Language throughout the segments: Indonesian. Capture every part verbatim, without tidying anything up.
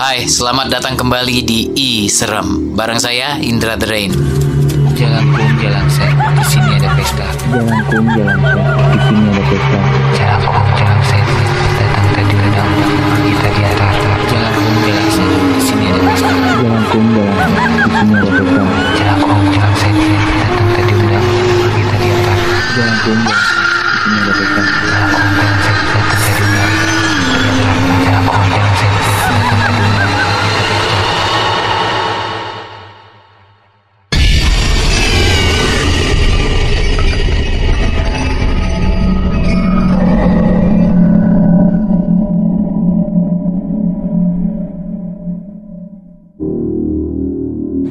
Hai, selamat datang kembali di Iseram. Bareng saya Indra Terdaim. Jangan kum, jalan saya. Di sini ada pesta. Jangan kum, jalan saya. Di sini ada pesta. Jangan kum, jalan saya. Datang tadi ada orang kita di arah. Jangan kum, jalan saya. Di sini ada pesta. Jangan kum, jalan saya. Di sini ada pesta. Jangan kum, jalan saya. Datang tadi ada orang kita di arah. Jangan kum, jalan saya. Di sini ada pesta. Jangan kum, jalan saya. Datang tadi ada orang kita di arah. Jangan kum, jalan saya.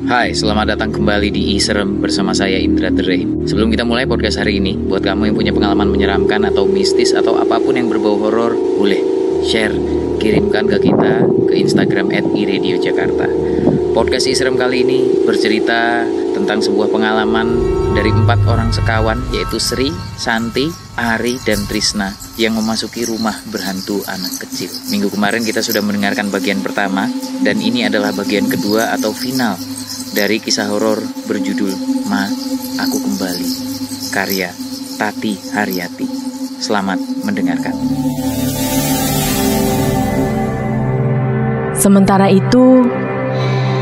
Hai, selamat datang kembali di Iseram bersama saya Indra Terdaim. Sebelum kita mulai podcast hari ini, buat kamu yang punya pengalaman menyeramkan atau mistis atau apapun yang berbau horor, boleh share, kirimkan ke kita ke Instagram at iradiojakarta. Podcast Iseram kali ini bercerita tentang sebuah pengalaman dari empat orang sekawan, yaitu Sri, Santi, Ari, dan Trisna yang memasuki rumah berhantu anak kecil. Minggu kemarin kita sudah mendengarkan bagian pertama, dan ini adalah bagian kedua atau final dari kisah horor berjudul Ma, Aku Kembali, karya Tati Hariati. Selamat mendengarkan. Sementara itu,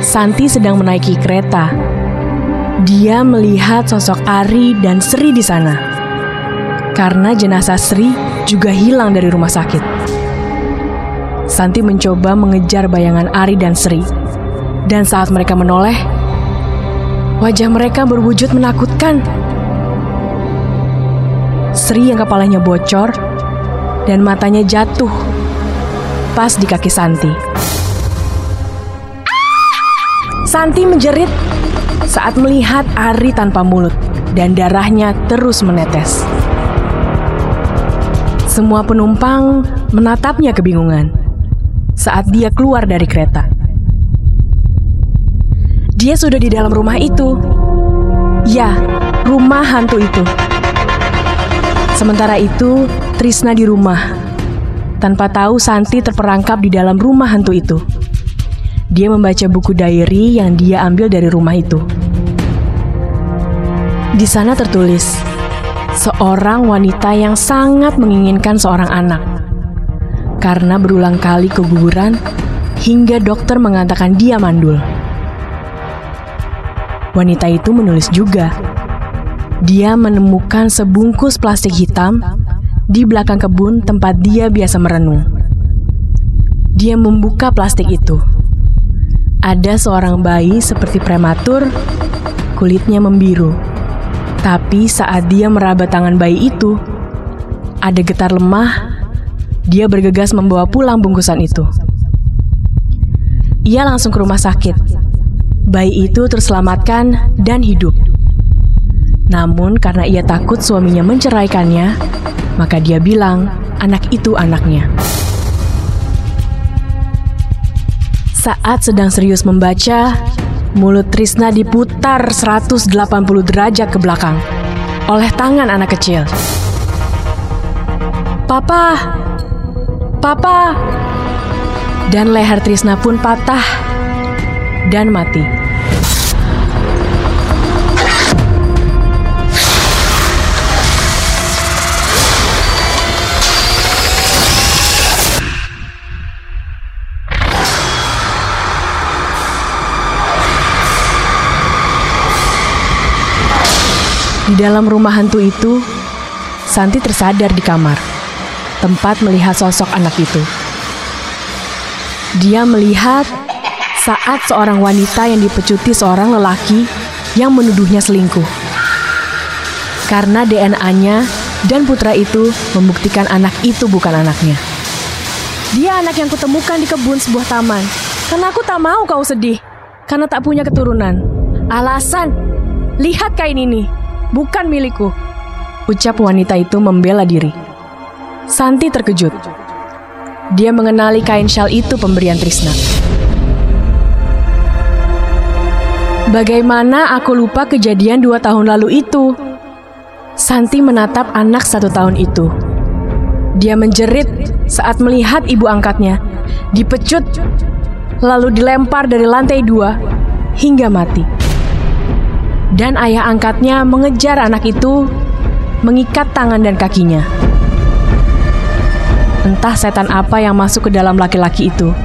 Santi sedang menaiki kereta. Dia melihat sosok Ari dan Sri di sana, karena jenazah Sri juga hilang dari rumah sakit. Santi mencoba mengejar bayangan Ari dan Sri, dan saat mereka menoleh, wajah mereka berwujud menakutkan. Sri yang kepalanya bocor dan matanya jatuh pas di kaki Santi. Santi menjerit saat melihat Ari tanpa mulut dan darahnya terus menetes. Semua penumpang menatapnya kebingungan saat dia keluar dari kereta. Dia sudah di dalam rumah itu. Ya, rumah hantu itu. Sementara itu, Trisna di rumah. Tanpa tahu Santi terperangkap di dalam rumah hantu itu. Dia membaca buku diary yang dia ambil dari rumah itu. Di sana tertulis, seorang wanita yang sangat menginginkan seorang anak. Karena berulang kali keguguran, hingga dokter mengatakan dia mandul. Wanita itu menulis juga. Dia menemukan sebungkus plastik hitam di belakang kebun tempat dia biasa merenung. Dia membuka plastik itu. Ada seorang bayi seperti prematur, kulitnya membiru. Tapi saat dia meraba tangan bayi itu, ada getar lemah. Dia bergegas membawa pulang bungkusan itu. Ia langsung ke rumah sakit. Bayi itu terselamatkan dan hidup. Namun karena ia takut suaminya menceraikannya, maka dia bilang anak itu anaknya. Saat sedang serius membaca, mulut Trisna diputar seratus delapan puluh derajat ke belakang oleh tangan anak kecil. Papa! Papa! Dan leher Trisna pun patah dan mati. Di dalam rumah hantu itu, Santi tersadar di kamar, tempat melihat sosok anak itu. Dia melihat saat seorang wanita yang dipecuti seorang lelaki yang menuduhnya selingkuh. Karena D N A-nya dan putra itu membuktikan anak itu bukan anaknya. Dia anak yang kutemukan di kebun sebuah taman. Karena aku tak mau kau sedih, karena tak punya keturunan. Alasan, lihat kain ini, bukan milikku. Ucap wanita itu membela diri. Santi terkejut. Dia mengenali kain syal itu pemberian Trisna. Bagaimana aku lupa kejadian dua tahun lalu itu? Santi menatap anak satu tahun itu. Dia menjerit saat melihat ibu angkatnya dipecut lalu dilempar dari lantai dua hingga mati. Dan ayah angkatnya mengejar anak itu, mengikat tangan dan kakinya. Entah setan apa yang masuk ke dalam laki-laki itu.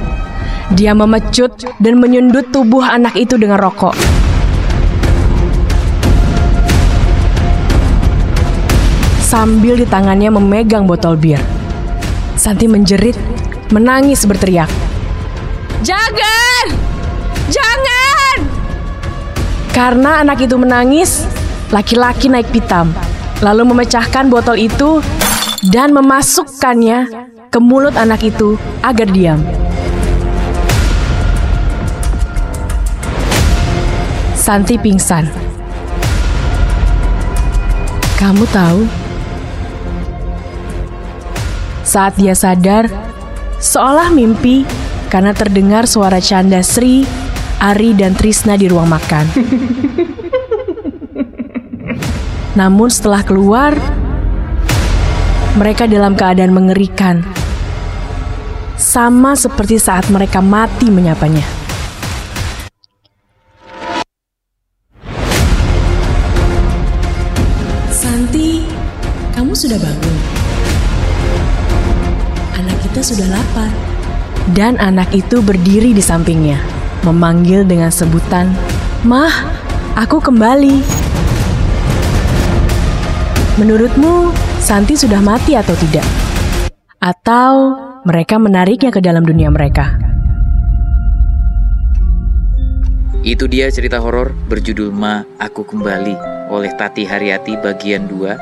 Dia memecut dan menyundut tubuh anak itu dengan rokok. Sambil di tangannya memegang botol bir, Santi menjerit, menangis berteriak, "Jangan! Jangan!" Karena anak itu menangis, laki-laki naik pitam, lalu memecahkan botol itu dan memasukkannya ke mulut anak itu agar diam. Santi pingsan. Kamu tahu? Saat dia sadar, seolah mimpi karena terdengar suara canda Sri, Ari, dan Trisna di ruang makan. Namun setelah keluar, mereka dalam keadaan mengerikan. Sama seperti saat mereka mati menyapanya. Santi, kamu sudah bangun? Kita sudah lapar. Dan anak itu berdiri di sampingnya, memanggil dengan sebutan, "Mah, aku kembali." Menurutmu, Santi sudah mati atau tidak? Atau mereka menariknya ke dalam dunia mereka? Itu dia cerita horor berjudul Ma, Aku Kembali oleh Tati Hariati bagian dua.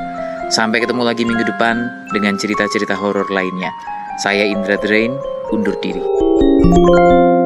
Sampai ketemu lagi minggu depan dengan cerita-cerita horor lainnya. Saya Indra Terdaim, undur diri.